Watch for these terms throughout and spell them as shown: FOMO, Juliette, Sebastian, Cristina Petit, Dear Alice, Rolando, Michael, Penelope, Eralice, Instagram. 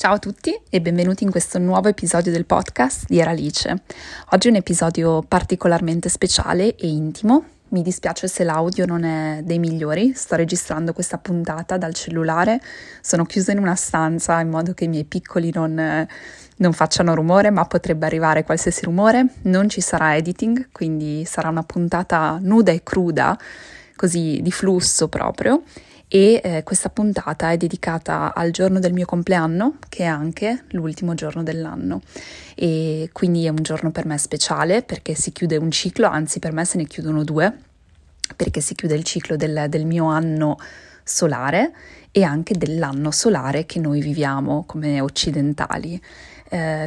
Ciao a tutti e benvenuti in questo nuovo episodio del podcast di Eralice. Oggi è un episodio particolarmente speciale e intimo. Mi dispiace se l'audio non è dei migliori, sto registrando questa puntata dal cellulare, sono chiusa in una stanza in modo che i miei piccoli non facciano rumore, ma potrebbe arrivare qualsiasi rumore, non ci sarà editing, quindi sarà una puntata nuda e cruda, così di flusso proprio. E questa puntata è dedicata al giorno del mio compleanno, che è anche l'ultimo giorno dell'anno, e quindi è un giorno per me speciale perché si chiude un ciclo, anzi per me se ne chiudono due, perché si chiude il ciclo del mio anno solare e anche dell'anno solare che noi viviamo come occidentali.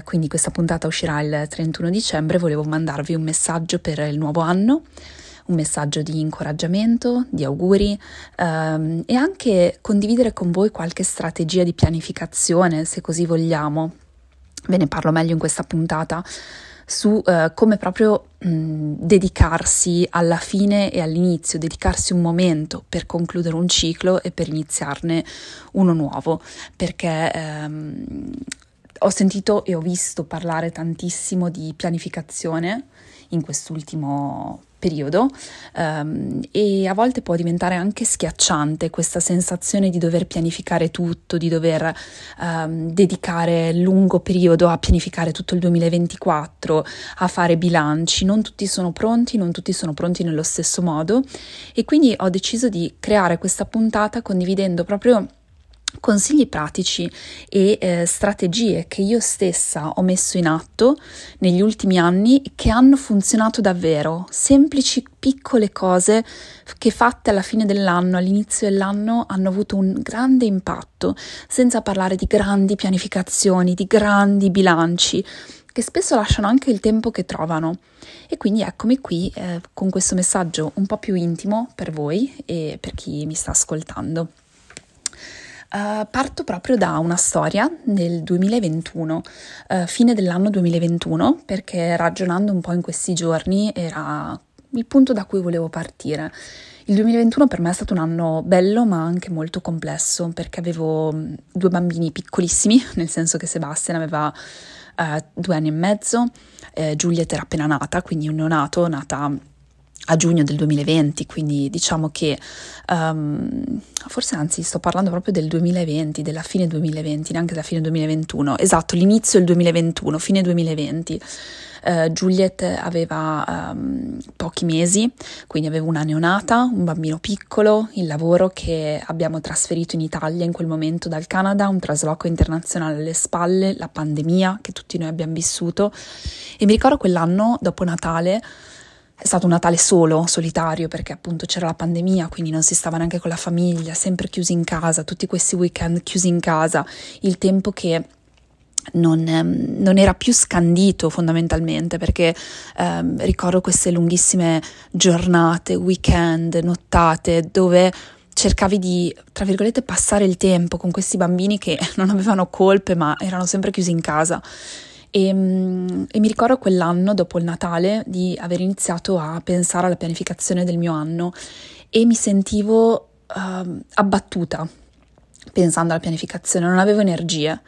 Quindi questa puntata uscirà il 31 dicembre, volevo mandarvi un messaggio per il nuovo anno, un messaggio di incoraggiamento, di auguri e anche condividere con voi qualche strategia di pianificazione, se così vogliamo. Ve ne parlo meglio in questa puntata su come proprio dedicarsi alla fine e all'inizio, dedicarsi un momento per concludere un ciclo e per iniziarne uno nuovo, perché ho sentito e ho visto parlare tantissimo di pianificazione in quest'ultimo periodo e a volte può diventare anche schiacciante questa sensazione di dover pianificare tutto, di dover dedicare lungo periodo a pianificare tutto il 2024, a fare bilanci. Non tutti sono pronti, non tutti sono pronti nello stesso modo, e quindi ho deciso di creare questa puntata condividendo proprio consigli pratici e strategie che io stessa ho messo in atto negli ultimi anni che hanno funzionato davvero, semplici piccole cose che fatte alla fine dell'anno, all'inizio dell'anno hanno avuto un grande impatto, senza parlare di grandi pianificazioni, di grandi bilanci che spesso lasciano anche il tempo che trovano. E quindi eccomi qui con questo messaggio un po' più intimo per voi e per chi mi sta ascoltando. Parto proprio da una storia del 2021, fine dell'anno 2021, perché ragionando un po' in questi giorni era il punto da cui volevo partire. Il 2021 per me è stato un anno bello ma anche molto complesso, perché avevo due bambini piccolissimi, nel senso che Sebastian aveva 2 anni e mezzo, Juliette era appena nata, quindi un neonato, nata a giugno del 2020, quindi diciamo che forse anzi sto parlando proprio del 2020, della fine 2020, neanche della fine 2021, esatto, l'inizio del 2021, fine 2020. Juliette aveva pochi mesi, quindi avevo una neonata, un bambino piccolo, il lavoro che abbiamo trasferito in Italia in quel momento dal Canada, un trasloco internazionale alle spalle, la pandemia che tutti noi abbiamo vissuto, e mi ricordo quell'anno dopo Natale è stato un Natale solo, solitario, perché appunto c'era la pandemia, quindi non si stava neanche con la famiglia, sempre chiusi in casa, tutti questi weekend chiusi in casa, il tempo che non era più scandito fondamentalmente, perché ricordo queste lunghissime giornate, weekend, nottate, dove cercavi di, tra virgolette, passare il tempo con questi bambini che non avevano colpe ma erano sempre chiusi in casa. E mi ricordo quell'anno dopo il Natale di aver iniziato a pensare alla pianificazione del mio anno e mi sentivo abbattuta pensando alla pianificazione, non avevo energie,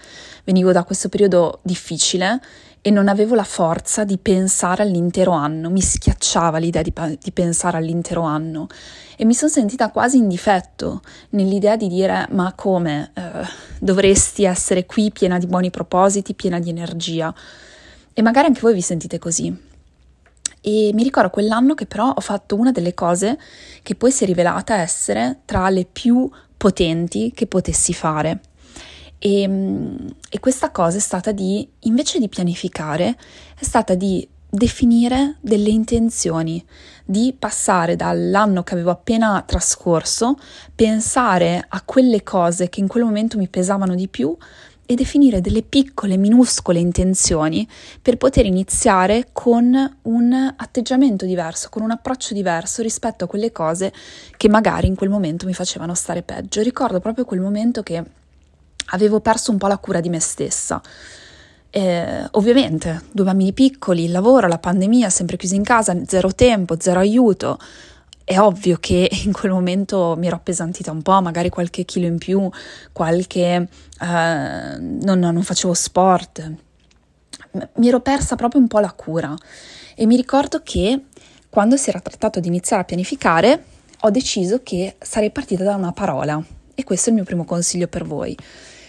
venivo da questo periodo difficile e non avevo la forza di pensare all'intero anno, mi schiacciava l'idea di pensare all'intero anno e mi sono sentita quasi in difetto nell'idea di dire ma come, dovresti essere qui piena di buoni propositi, piena di energia, e magari anche voi vi sentite così. E mi ricordo quell'anno che però ho fatto una delle cose che poi si è rivelata essere tra le più potenti che potessi fare. E questa cosa è stata di, invece di pianificare, è stata di definire delle intenzioni, di passare dall'anno che avevo appena trascorso, pensare a quelle cose che in quel momento mi pesavano di più e definire delle piccole, minuscole intenzioni per poter iniziare con un atteggiamento diverso, con un approccio diverso rispetto a quelle cose che magari in quel momento mi facevano stare peggio. Ricordo proprio quel momento che avevo perso un po' la cura di me stessa, ovviamente 2 bambini piccoli, il lavoro, la pandemia, sempre chiusi in casa, 0 tempo, 0 aiuto, è ovvio che in quel momento mi ero appesantita un po', magari qualche chilo in più, non facevo sport, mi ero persa proprio un po' la cura. E mi ricordo che quando si era trattato di iniziare a pianificare ho deciso che sarei partita da una parola, e questo è il mio primo consiglio per voi.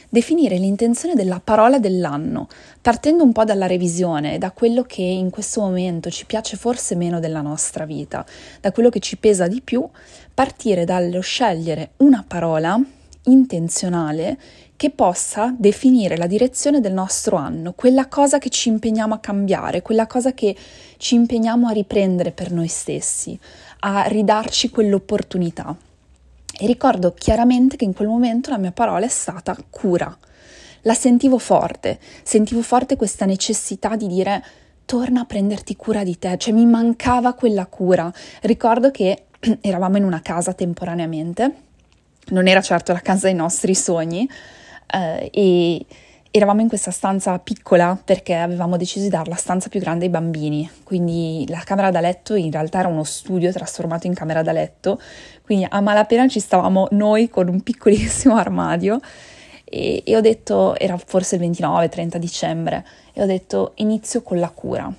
Definire l'intenzione della parola dell'anno, partendo un po' dalla revisione, da quello che in questo momento ci piace forse meno della nostra vita, da quello che ci pesa di più, partire dallo scegliere una parola intenzionale che possa definire la direzione del nostro anno, quella cosa che ci impegniamo a cambiare, quella cosa che ci impegniamo a riprendere per noi stessi, a ridarci quell'opportunità. E ricordo chiaramente che in quel momento la mia parola è stata cura. La sentivo forte questa necessità di dire torna a prenderti cura di te, cioè mi mancava quella cura. Ricordo che eravamo in una casa temporaneamente, non era certo la casa dei nostri sogni, e eravamo in questa stanza piccola perché avevamo deciso di dare la stanza più grande ai bambini, quindi la camera da letto in realtà era uno studio trasformato in camera da letto, quindi a malapena ci stavamo noi con un piccolissimo armadio, e ho detto, era forse il 29-30 dicembre, e ho detto inizio con la cura.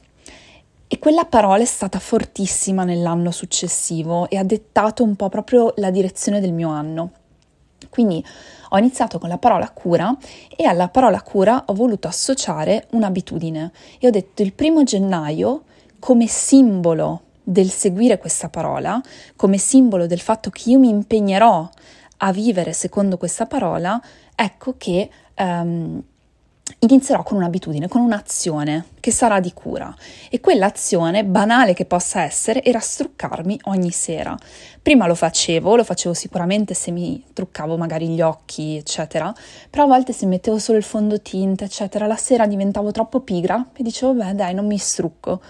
E quella parola è stata fortissima nell'anno successivo e ha dettato un po' proprio la direzione del mio anno. Quindi ho iniziato con la parola cura, e alla parola cura ho voluto associare un'abitudine, e ho detto il 1 gennaio, come simbolo del seguire questa parola, come simbolo del fatto che io mi impegnerò a vivere secondo questa parola, ecco che inizierò con un'abitudine, con un'azione che sarà di cura. E quell'azione, banale che possa essere, era struccarmi ogni sera. Prima lo facevo sicuramente se mi truccavo magari gli occhi, eccetera, però a volte se mettevo solo il fondotinta, eccetera, la sera diventavo troppo pigra e dicevo beh dai, non mi strucco.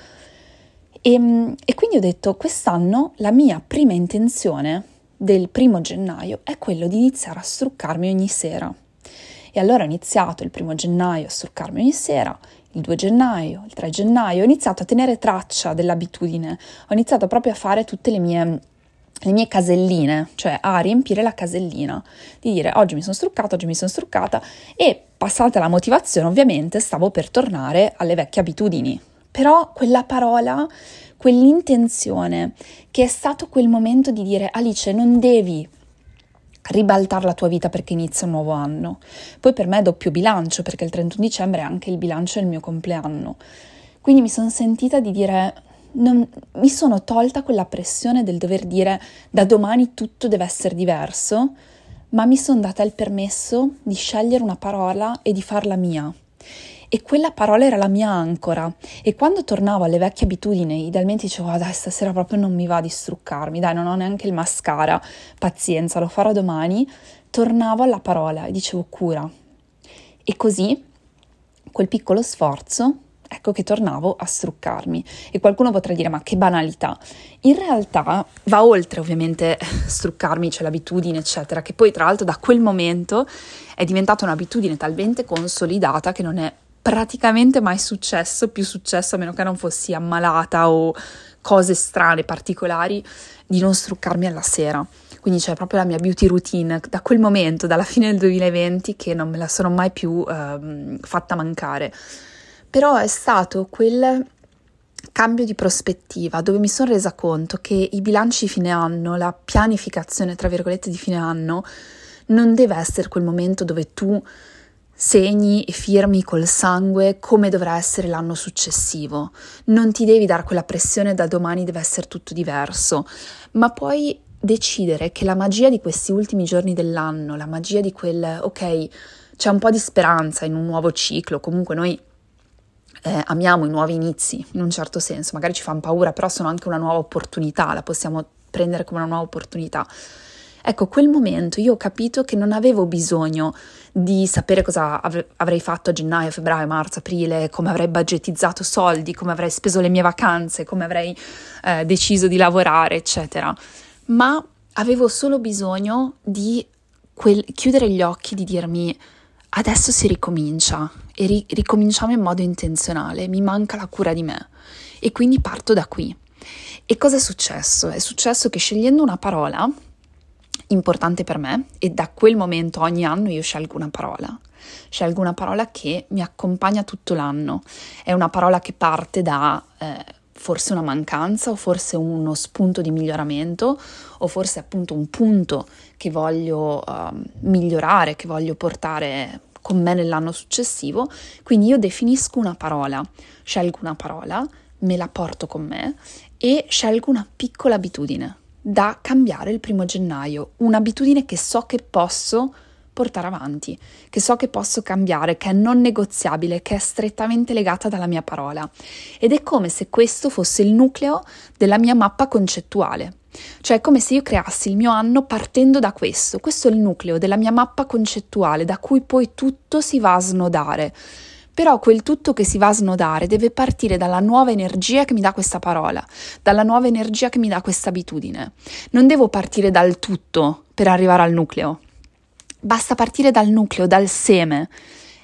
E quindi ho detto quest'anno la mia prima intenzione del 1 gennaio è quello di iniziare a struccarmi ogni sera. E allora ho iniziato il 1 gennaio a struccarmi ogni sera, il 2 gennaio, il 3 gennaio, ho iniziato a tenere traccia dell'abitudine, ho iniziato proprio a fare tutte le mie caselline, cioè a riempire la casellina, di dire oggi mi sono struccata, e passata la motivazione ovviamente stavo per tornare alle vecchie abitudini. Però quella parola, quell'intenzione, che è stato quel momento di dire Alice non devi ribaltare la tua vita perché inizia un nuovo anno. Poi per me è doppio bilancio, perché il 31 dicembre è anche il bilancio del mio compleanno. Quindi mi sono sentita di dire, mi sono tolta quella pressione del dover dire da domani tutto deve essere diverso, ma mi sono data il permesso di scegliere una parola e di farla mia. E quella parola era la mia ancora, e quando tornavo alle vecchie abitudini idealmente dicevo dai, stasera proprio non mi va di struccarmi, dai, non ho neanche il mascara, pazienza, lo farò domani. Tornavo alla parola e dicevo cura, e così quel piccolo sforzo, ecco che tornavo a struccarmi. E qualcuno potrà dire ma che banalità, in realtà va oltre ovviamente struccarmi, c'è l'abitudine eccetera, che poi tra l'altro da quel momento è diventata un'abitudine talmente consolidata che non è praticamente mai successo, a meno che non fossi ammalata o cose strane, particolari, di non struccarmi alla sera. Quindi c'è proprio la mia beauty routine, da quel momento, dalla fine del 2020, che non me la sono mai più fatta mancare. Però è stato quel cambio di prospettiva dove mi sono resa conto che i bilanci di fine anno, la pianificazione, tra virgolette, di fine anno, non deve essere quel momento dove tu segni e firmi col sangue come dovrà essere l'anno successivo. Non ti devi dare quella pressione da domani deve essere tutto diverso, ma puoi decidere che la magia di questi ultimi giorni dell'anno, la magia di quel ok, c'è un po' di speranza in un nuovo ciclo, comunque noi amiamo i nuovi inizi in un certo senso, magari ci fanno paura, però sono anche una nuova opportunità, la possiamo prendere come una nuova opportunità. Ecco, quel momento io ho capito che non avevo bisogno di sapere cosa avrei fatto a gennaio, febbraio, marzo, aprile, come avrei budgetizzato soldi, come avrei speso le mie vacanze, come avrei deciso di lavorare, eccetera. Ma avevo solo bisogno di chiudere gli occhi, di dirmi adesso si ricomincia e ricominciamo in modo intenzionale, mi manca la cura di me e quindi parto da qui. E cosa è successo? È successo che scegliendo una parola importante per me, e da quel momento ogni anno io scelgo una parola che mi accompagna tutto l'anno, è una parola che parte da forse una mancanza o forse uno spunto di miglioramento o forse appunto un punto che voglio migliorare, che voglio portare con me nell'anno successivo, quindi io definisco una parola, scelgo una parola, me la porto con me e scelgo una piccola abitudine da cambiare il 1° gennaio, un'abitudine che so che posso portare avanti, che so che posso cambiare, che è non negoziabile, che è strettamente legata dalla mia parola. Ed è come se questo fosse il nucleo della mia mappa concettuale, cioè è come se io creassi il mio anno partendo da questo. Questo è il nucleo della mia mappa concettuale da cui poi tutto si va a snodare. Però quel tutto che si va a snodare deve partire dalla nuova energia che mi dà questa parola, dalla nuova energia che mi dà questa abitudine. Non devo partire dal tutto per arrivare al nucleo, basta partire dal nucleo, dal seme.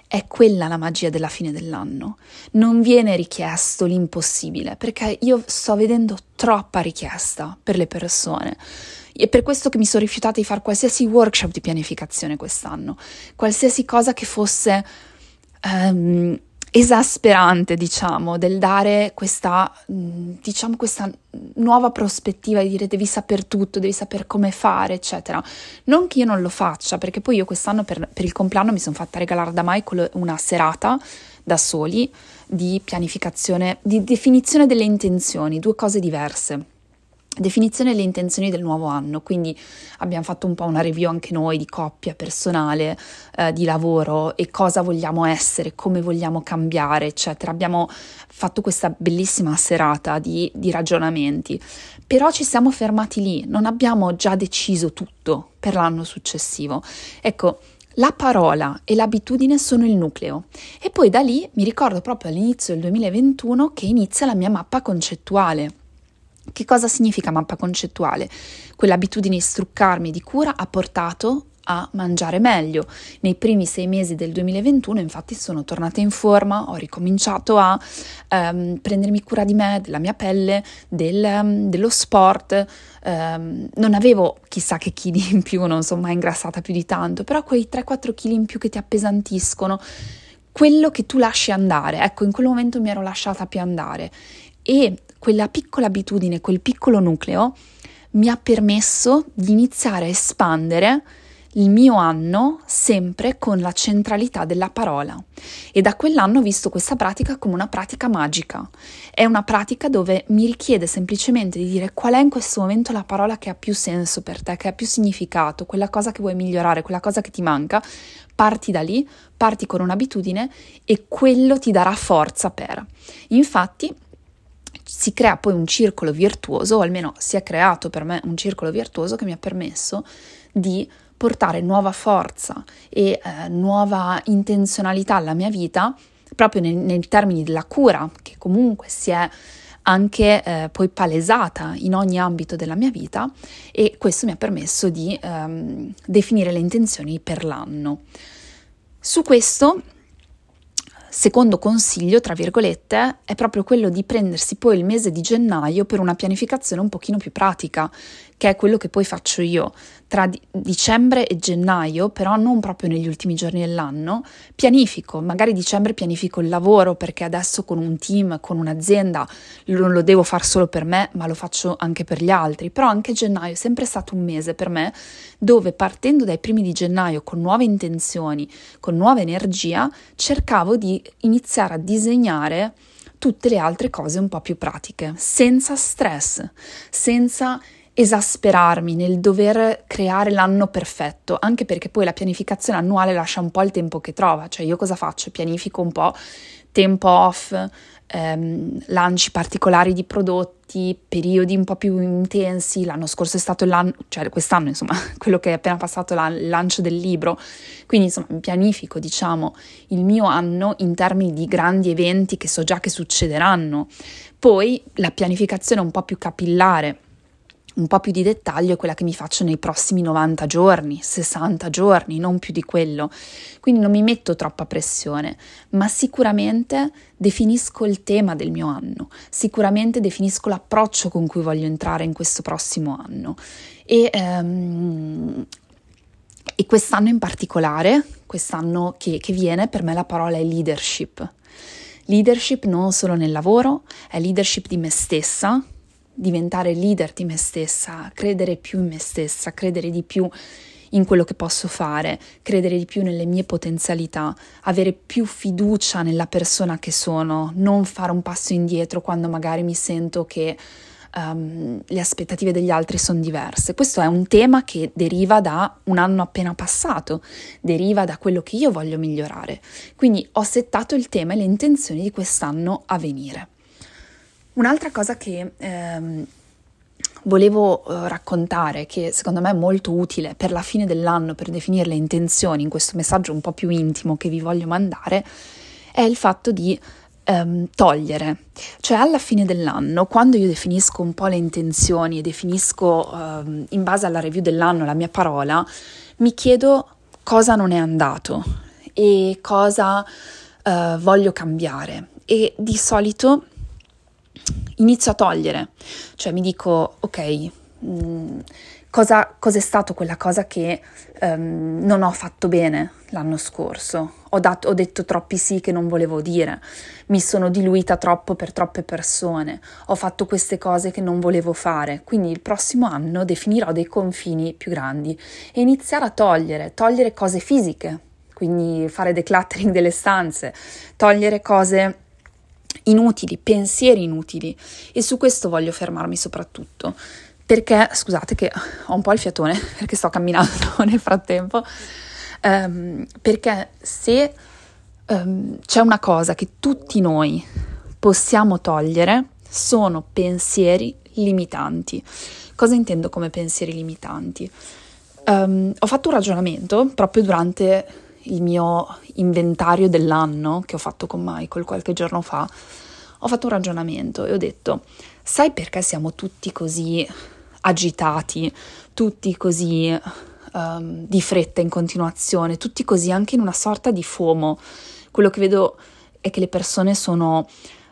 È quella la magia della fine dell'anno. Non viene richiesto l'impossibile, perché io sto vedendo troppa richiesta per le persone. E per questo che mi sono rifiutata di fare qualsiasi workshop di pianificazione quest'anno, qualsiasi cosa che fosse esasperante, diciamo, del dare questa, diciamo, questa nuova prospettiva di dire devi saper tutto, devi saper come fare, eccetera. Non che io non lo faccia, perché poi io quest'anno per il compleanno mi sono fatta regalare da Michael una serata da soli di pianificazione, di definizione delle intenzioni, 2 cose diverse. Definizione delle intenzioni del nuovo anno, quindi abbiamo fatto un po' una review anche noi di coppia, personale, di lavoro e cosa vogliamo essere, come vogliamo cambiare, eccetera. Abbiamo fatto questa bellissima serata di ragionamenti, però ci siamo fermati lì, non abbiamo già deciso tutto per l'anno successivo. Ecco, la parola e l'abitudine sono il nucleo e poi da lì mi ricordo proprio all'inizio del 2021 che inizia la mia mappa concettuale. Che cosa significa mappa concettuale? Quell'abitudine di struccarmi di cura ha portato a mangiare meglio. Nei primi 6 mesi del 2021 infatti sono tornata in forma, ho ricominciato a prendermi cura di me, della mia pelle, dello sport, non avevo chissà che chili in più, non sono mai ingrassata più di tanto, però quei 3-4 chili in più che ti appesantiscono, quello che tu lasci andare, ecco in quel momento mi ero lasciata più andare e quella piccola abitudine, quel piccolo nucleo mi ha permesso di iniziare a espandere il mio anno sempre con la centralità della parola e da quell'anno ho visto questa pratica come una pratica magica. È una pratica dove mi richiede semplicemente di dire qual è in questo momento la parola che ha più senso per te, che ha più significato, quella cosa che vuoi migliorare, quella cosa che ti manca, parti da lì, parti con un'abitudine e quello ti darà forza per. Infatti si crea poi un circolo virtuoso, o almeno si è creato per me un circolo virtuoso che mi ha permesso di portare nuova forza e nuova intenzionalità alla mia vita, proprio nei termini della cura, che comunque si è anche poi palesata in ogni ambito della mia vita, e questo mi ha permesso di definire le intenzioni per l'anno. Su questo secondo consiglio, tra virgolette, è proprio quello di prendersi poi il mese di gennaio per una pianificazione un pochino più pratica, che è quello che poi faccio io. Tra dicembre e gennaio, però non proprio negli ultimi giorni dell'anno, pianifico. Magari dicembre pianifico il lavoro, perché adesso con un team, con un'azienda, non lo devo far solo per me, ma lo faccio anche per gli altri. Però anche gennaio è sempre stato un mese per me, dove partendo dai 1° di gennaio con nuove intenzioni, con nuova energia, cercavo di iniziare a disegnare tutte le altre cose un po' più pratiche, senza stress, senza esasperarmi nel dover creare l'anno perfetto, anche perché poi la pianificazione annuale lascia un po' il tempo che trova, cioè io cosa faccio? Pianifico un po' tempo off, lanci particolari di prodotti, periodi un po' più intensi, l'anno scorso è stato cioè quest'anno insomma, quello che è appena passato, il lancio del libro, quindi insomma mi pianifico diciamo il mio anno in termini di grandi eventi che so già che succederanno, poi la pianificazione un po' più capillare un po' più di dettaglio è quella che mi faccio nei prossimi 90 giorni, 60 giorni, non più di quello. Quindi non mi metto troppa pressione, ma sicuramente definisco il tema del mio anno, sicuramente definisco l'approccio con cui voglio entrare in questo prossimo anno. E quest'anno in particolare, quest'anno che viene, per me la parola è leadership. Leadership non solo nel lavoro, è leadership di me stessa, diventare leader di me stessa, credere più in me stessa, credere di più in quello che posso fare, credere di più nelle mie potenzialità, avere più fiducia nella persona che sono, non fare un passo indietro quando magari mi sento che le aspettative degli altri sono diverse. Questo è un tema che deriva da un anno appena passato, deriva da quello che io voglio migliorare. Quindi ho settato il tema e le intenzioni di quest'anno a venire. Un'altra cosa che volevo raccontare, che secondo me è molto utile per la fine dell'anno, per definire le intenzioni in questo messaggio un po' più intimo che vi voglio mandare, è il fatto di togliere, cioè alla fine dell'anno, quando io definisco un po' le intenzioni e definisco in base alla review dell'anno la mia parola, mi chiedo cosa non è andato e cosa voglio cambiare, e di solito inizio a togliere, cioè mi dico ok, cosa è stato quella cosa che non ho fatto bene l'anno scorso, ho detto troppi sì che non volevo dire, mi sono diluita troppo per troppe persone, ho fatto queste cose che non volevo fare, quindi il prossimo anno definirò dei confini più grandi e iniziare a togliere cose fisiche, quindi fare decluttering delle stanze, togliere cose inutili, pensieri inutili, e su questo voglio fermarmi soprattutto. Perché, scusate che ho un po' il fiatone, perché sto camminando nel frattempo, perché se c'è una cosa che tutti noi possiamo togliere, sono pensieri limitanti. Cosa intendo come pensieri limitanti? Ho fatto un ragionamento proprio durante il mio inventario dell'anno, che ho fatto con Michael qualche giorno fa, ho fatto un ragionamento e ho detto, sai perché siamo tutti così agitati, tutti così di fretta in continuazione, tutti così anche in una sorta di FOMO. Quello che vedo è che le persone sono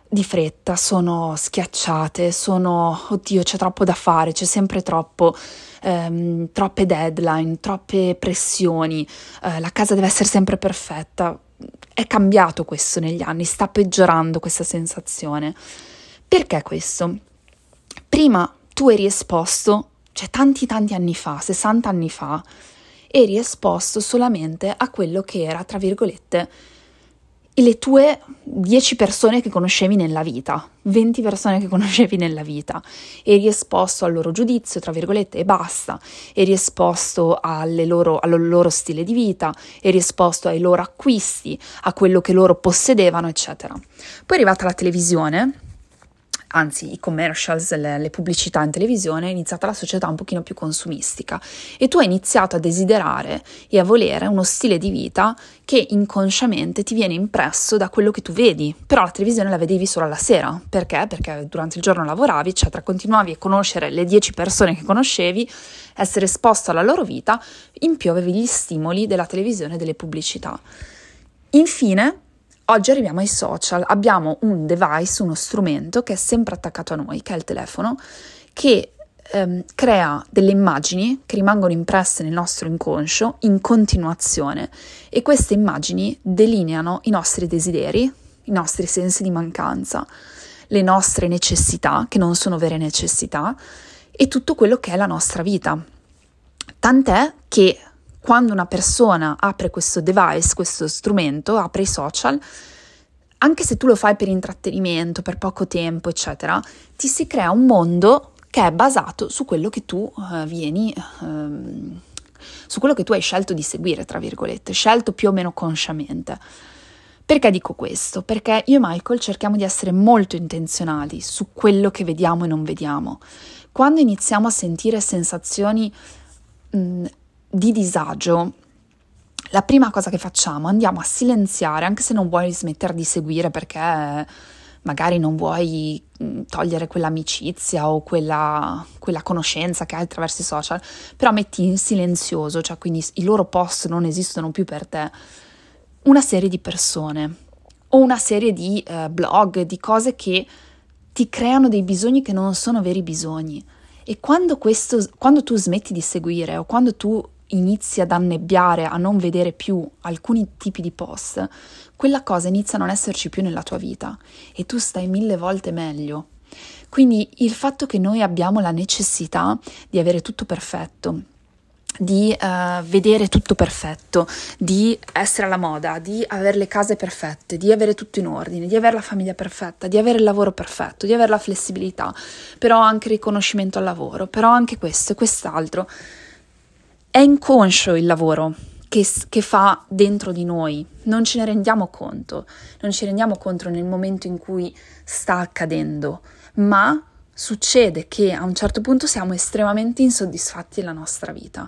di fretta, sono schiacciate, sono oddio c'è troppo da fare, c'è sempre troppo, troppe deadline, troppe pressioni, la casa deve essere sempre perfetta. È cambiato questo negli anni, sta peggiorando questa sensazione. Perché questo? Prima tu eri esposto, cioè tanti anni fa, 60 anni fa, eri esposto solamente a quello che era, tra virgolette, le tue 10 persone che conoscevi nella vita, 20 persone che conoscevi nella vita, eri esposto al loro giudizio, tra virgolette, e basta, eri esposto al loro stile di vita, eri esposto ai loro acquisti, a quello che loro possedevano, eccetera. Poi è arrivata la televisione, anzi i commercials, le pubblicità in televisione, è iniziata la società un pochino più consumistica e tu hai iniziato a desiderare e a volere uno stile di vita che inconsciamente ti viene impresso da quello che tu vedi, però la televisione la vedevi solo alla sera, perché? Perché durante il giorno lavoravi, eccetera, continuavi a conoscere le 10 persone che conoscevi, essere esposto alla loro vita, in più avevi gli stimoli della televisione e delle pubblicità. Infine, oggi arriviamo ai social, abbiamo un device, uno strumento che è sempre attaccato a noi, che è il telefono, che crea delle immagini che rimangono impresse nel nostro inconscio in continuazione, e queste immagini delineano i nostri desideri, i nostri sensi di mancanza, le nostre necessità, che non sono vere necessità, e tutto quello che è la nostra vita. Tant'è che quando una persona apre questo device, questo strumento, apre i social, anche se tu lo fai per intrattenimento, per poco tempo, eccetera, ti si crea un mondo che è basato su quello che tu su quello che tu hai scelto di seguire, tra virgolette, scelto più o meno consciamente. Perché dico questo? Perché io e Michael cerchiamo di essere molto intenzionali su quello che vediamo e non vediamo. Quando iniziamo a sentire sensazioni di disagio, la prima cosa che facciamo, andiamo a silenziare, anche se non vuoi smettere di seguire perché magari non vuoi togliere quell'amicizia o quella conoscenza che hai attraverso i social, però metti in silenzioso, cioè quindi i loro post non esistono più per te, una serie di persone o una serie di blog, di cose che ti creano dei bisogni che non sono veri bisogni. E quando tu smetti di seguire o quando tu inizi ad annebbiare, a non vedere più alcuni tipi di post, quella cosa inizia a non esserci più nella tua vita e tu stai 1000 volte meglio. Quindi il fatto che noi abbiamo la necessità di avere tutto perfetto, di vedere tutto perfetto, di essere alla moda, di avere le case perfette, di avere tutto in ordine, di avere la famiglia perfetta, di avere il lavoro perfetto, di avere la flessibilità, però anche riconoscimento al lavoro, però anche questo e quest'altro. È inconscio il lavoro che fa dentro di noi, non ci rendiamo conto nel momento in cui sta accadendo, ma succede che a un certo punto siamo estremamente insoddisfatti della nostra vita.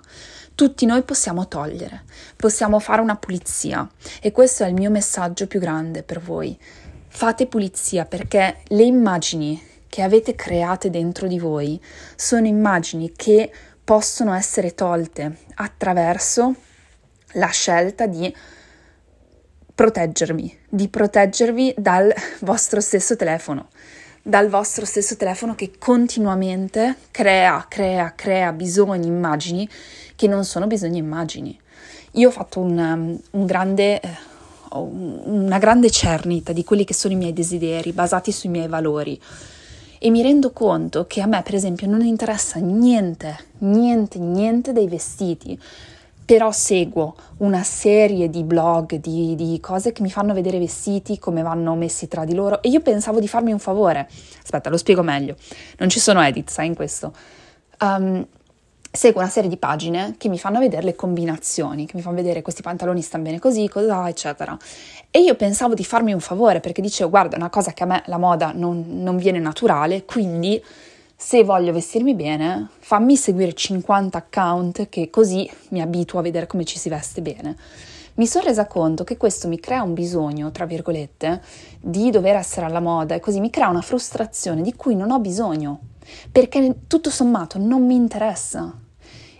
Tutti noi possiamo togliere, possiamo fare una pulizia, e questo è il mio messaggio più grande per voi: fate pulizia, perché le immagini che avete create dentro di voi sono immagini che possono essere tolte attraverso la scelta di proteggervi dal vostro stesso telefono, che continuamente crea bisogni, immagini che non sono bisogni, immagini. Io ho fatto una grande cernita di quelli che sono i miei desideri basati sui miei valori. E mi rendo conto che a me, per esempio, non interessa niente dei vestiti, però seguo una serie di blog, di cose che mi fanno vedere vestiti, come vanno messi tra di loro, e io pensavo di farmi un favore. Aspetta, lo spiego meglio, non ci sono edits in questo. Seguo una serie di pagine che mi fanno vedere le combinazioni, che mi fanno vedere questi pantaloni stanno bene così, cosa, eccetera. E io pensavo di farmi un favore, perché dicevo: guarda, è una cosa che a me la moda non viene naturale, quindi se voglio vestirmi bene, fammi seguire 50 account che così mi abituo a vedere come ci si veste bene. Mi sono resa conto che questo mi crea un bisogno, tra virgolette, di dover essere alla moda, e così mi crea una frustrazione di cui non ho bisogno, perché tutto sommato non mi interessa.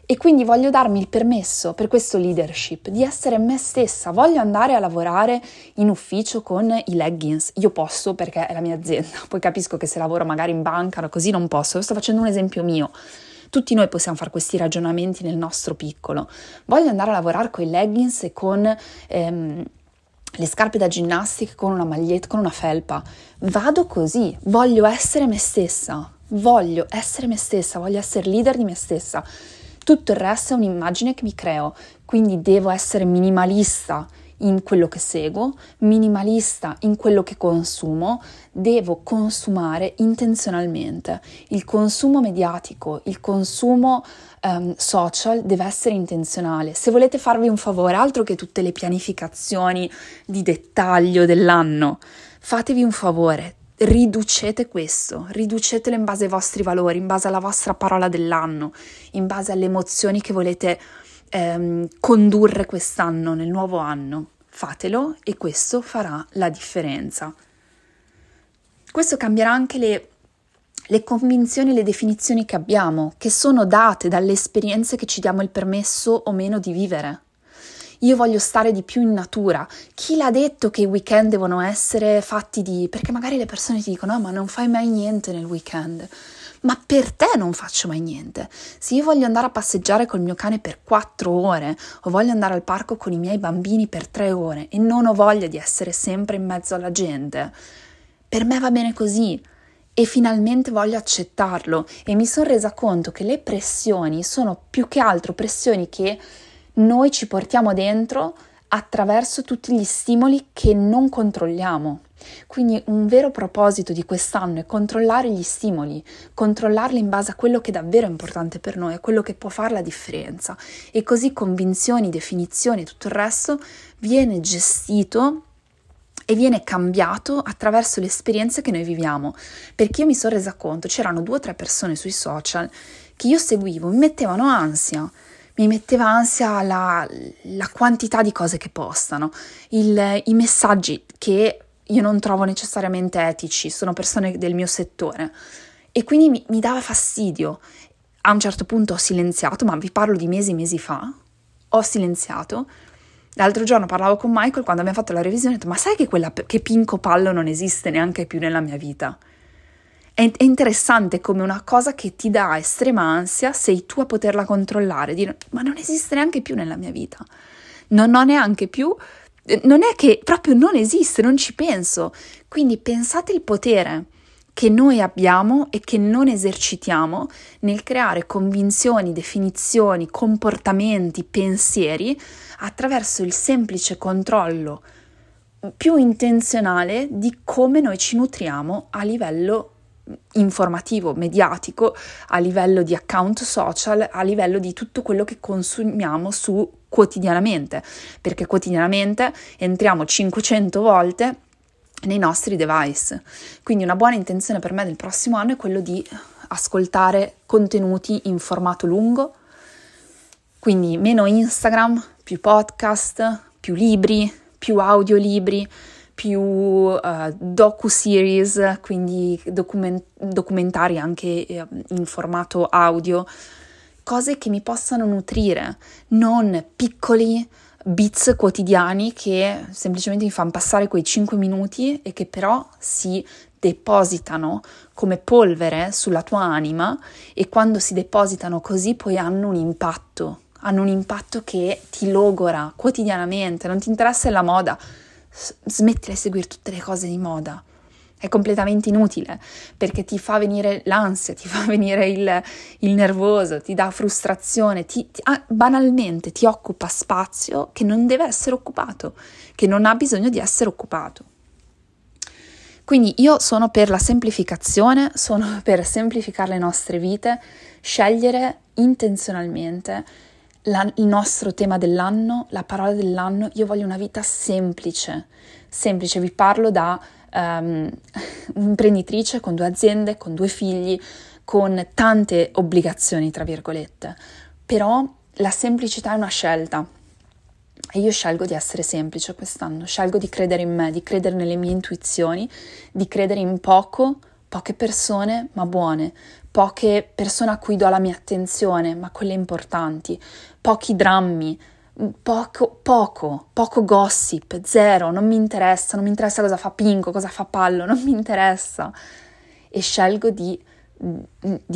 E quindi voglio darmi il permesso, per questo leadership, di essere me stessa. Voglio andare a lavorare in ufficio con i leggings. Io posso, perché è la mia azienda, poi capisco che se lavoro magari in banca o così non posso, sto facendo un esempio mio. Tutti noi possiamo fare questi ragionamenti nel nostro piccolo. Voglio andare a lavorare con i leggings e con le scarpe da ginnastica, con una maglietta, con una felpa. Vado così, voglio essere me stessa, voglio essere leader di me stessa. Tutto il resto è un'immagine che mi creo, quindi devo essere minimalista in quello che seguo, minimalista in quello che consumo, devo consumare intenzionalmente. Il consumo mediatico, il consumo social deve essere intenzionale. Se volete farvi un favore, altro che tutte le pianificazioni di dettaglio dell'anno, fatevi un favore. Riducete questo, riducetelo in base ai vostri valori, in base alla vostra parola dell'anno, in base alle emozioni che volete condurre quest'anno, nel nuovo anno. Fatelo, e questo farà la differenza. Questo cambierà anche le convinzioni, le definizioni che abbiamo, che sono date dalle esperienze che ci diamo il permesso o meno di vivere. Io voglio stare di più in natura. Chi l'ha detto che i weekend devono essere fatti di... Perché magari le persone ti dicono: no, ma non fai mai niente nel weekend. Ma per te non faccio mai niente. Se io voglio andare a passeggiare col mio cane per 4 ore, o voglio andare al parco con i miei bambini per 3 ore, e non ho voglia di essere sempre in mezzo alla gente, per me va bene così. E finalmente voglio accettarlo. E mi sono resa conto che le pressioni sono più che altro pressioni che noi ci portiamo dentro attraverso tutti gli stimoli che non controlliamo. Quindi un vero proposito di quest'anno è controllare gli stimoli, controllarli in base a quello che è davvero importante per noi, a quello che può fare la differenza. E così convinzioni, definizioni e tutto il resto viene gestito e viene cambiato attraverso le esperienze che noi viviamo. Perché io mi sono resa conto, c'erano 2 o 3 persone sui social che io seguivo, mi mettevano ansia. Mi metteva ansia la quantità di cose che postano, i messaggi che io non trovo necessariamente etici, sono persone del mio settore, e quindi mi dava fastidio. A un certo punto ho silenziato, ma vi parlo di mesi fa, ho silenziato. L'altro giorno parlavo con Michael, quando abbiamo fatto la revisione, ho detto: ma sai che quella che Pinco Pallo non esiste neanche più nella mia vita? È interessante come una cosa che ti dà estrema ansia sei tu a poterla controllare, dire: ma non esiste neanche più nella mia vita, non ho neanche più, non è che proprio non esiste, non ci penso. Quindi pensate il potere che noi abbiamo e che non esercitiamo nel creare convinzioni, definizioni, comportamenti, pensieri attraverso il semplice controllo più intenzionale di come noi ci nutriamo a livello informativo, mediatico, a livello di account social, a livello di tutto quello che consumiamo su quotidianamente, perché quotidianamente entriamo 500 volte nei nostri device. Quindi una buona intenzione per me del prossimo anno è quello di ascoltare contenuti in formato lungo, quindi meno Instagram, più podcast, più libri, più audiolibri, più docu-series, quindi documentari anche in formato audio, cose che mi possano nutrire, non piccoli bits quotidiani che semplicemente mi fanno passare quei 5 minuti e che però si depositano come polvere sulla tua anima, e quando si depositano così poi hanno un impatto che ti logora quotidianamente. Non ti interessa la moda, smettila di seguire tutte le cose di moda, è completamente inutile, perché ti fa venire l'ansia, ti fa venire il nervoso, ti dà frustrazione, banalmente ti occupa spazio che non deve essere occupato, che non ha bisogno di essere occupato. Quindi io sono per la semplificazione, sono per semplificare le nostre vite, scegliere intenzionalmente il nostro tema dell'anno, la parola dell'anno. Io voglio una vita semplice, vi parlo da imprenditrice con 2 aziende, con 2 figli, con tante obbligazioni, tra virgolette, però la semplicità è una scelta e io scelgo di essere semplice quest'anno, scelgo di credere in me, di credere nelle mie intuizioni, di credere in poche persone ma buone, poche persone a cui do la mia attenzione, ma quelle importanti, pochi drammi, poco gossip, zero, non mi interessa cosa fa Pinco, cosa fa Pallo, non mi interessa. E scelgo di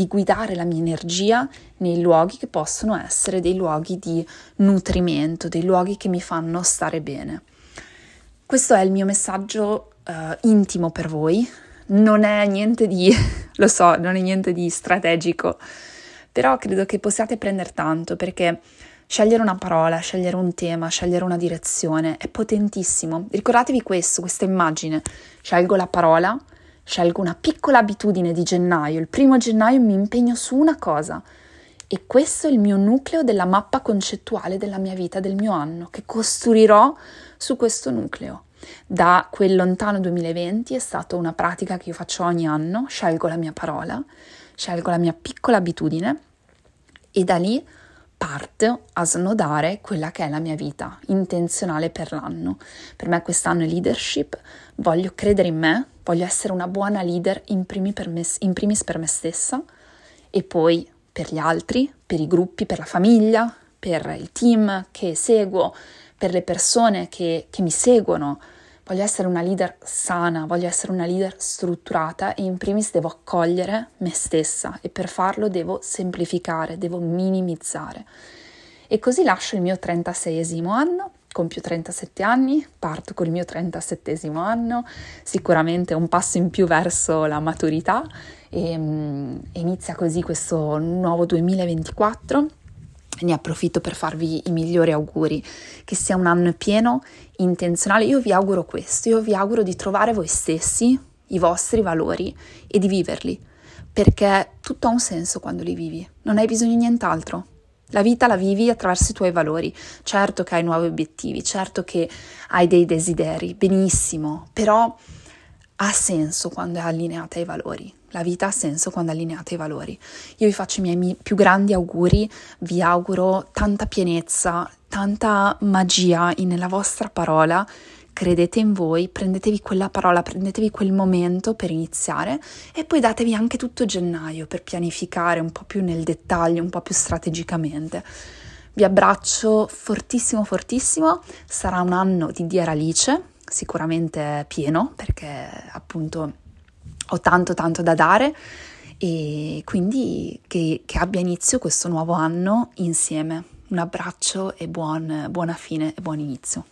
guidare la mia energia nei luoghi che possono essere dei luoghi di nutrimento, dei luoghi che mi fanno stare bene. Questo è il mio messaggio intimo per voi. Non è niente di, lo so, non è niente di strategico, però credo che possiate prendere tanto, perché scegliere una parola, scegliere un tema, scegliere una direzione è potentissimo. Ricordatevi questa immagine: scelgo la parola, scelgo una piccola abitudine di gennaio, il 1° gennaio mi impegno su una cosa, e questo è il mio nucleo della mappa concettuale della mia vita, del mio anno, che costruirò su questo nucleo. Da quel lontano 2020 è stata una pratica che io faccio ogni anno: scelgo la mia parola, scelgo la mia piccola abitudine, e da lì parto a snodare quella che è la mia vita intenzionale per l'anno. Per me quest'anno è leadership, voglio credere in me, voglio essere una buona leader in primis per me stessa, e poi per gli altri, per i gruppi, per la famiglia, per il team che seguo, per le persone che mi seguono. Voglio essere una leader sana, voglio essere una leader strutturata, e in primis devo accogliere me stessa, e per farlo devo semplificare, devo minimizzare. E così lascio il mio 36esimo anno, compio 37 anni, parto col mio 37esimo anno, sicuramente un passo in più verso la maturità, e inizia così questo nuovo 2024. Ne approfitto per farvi i migliori auguri, che sia un anno pieno, intenzionale. Io vi auguro questo, io vi auguro di trovare voi stessi, i vostri valori, e di viverli, perché tutto ha un senso quando li vivi, non hai bisogno di nient'altro. La vita la vivi attraverso i tuoi valori. Certo che hai nuovi obiettivi, certo che hai dei desideri, benissimo, però ha senso quando è allineata ai valori. La vita ha senso quando allineate i valori. Io vi faccio i miei più grandi auguri, vi auguro tanta pienezza, tanta magia nella vostra parola, credete in voi, prendetevi quella parola, prendetevi quel momento per iniziare e poi datevi anche tutto gennaio per pianificare un po' più nel dettaglio, un po' più strategicamente. Vi abbraccio fortissimo, fortissimo, sarà un anno di Dear Alice, sicuramente pieno perché appunto ho tanto tanto da dare e quindi che abbia inizio questo nuovo anno insieme. Un abbraccio e buona fine e buon inizio.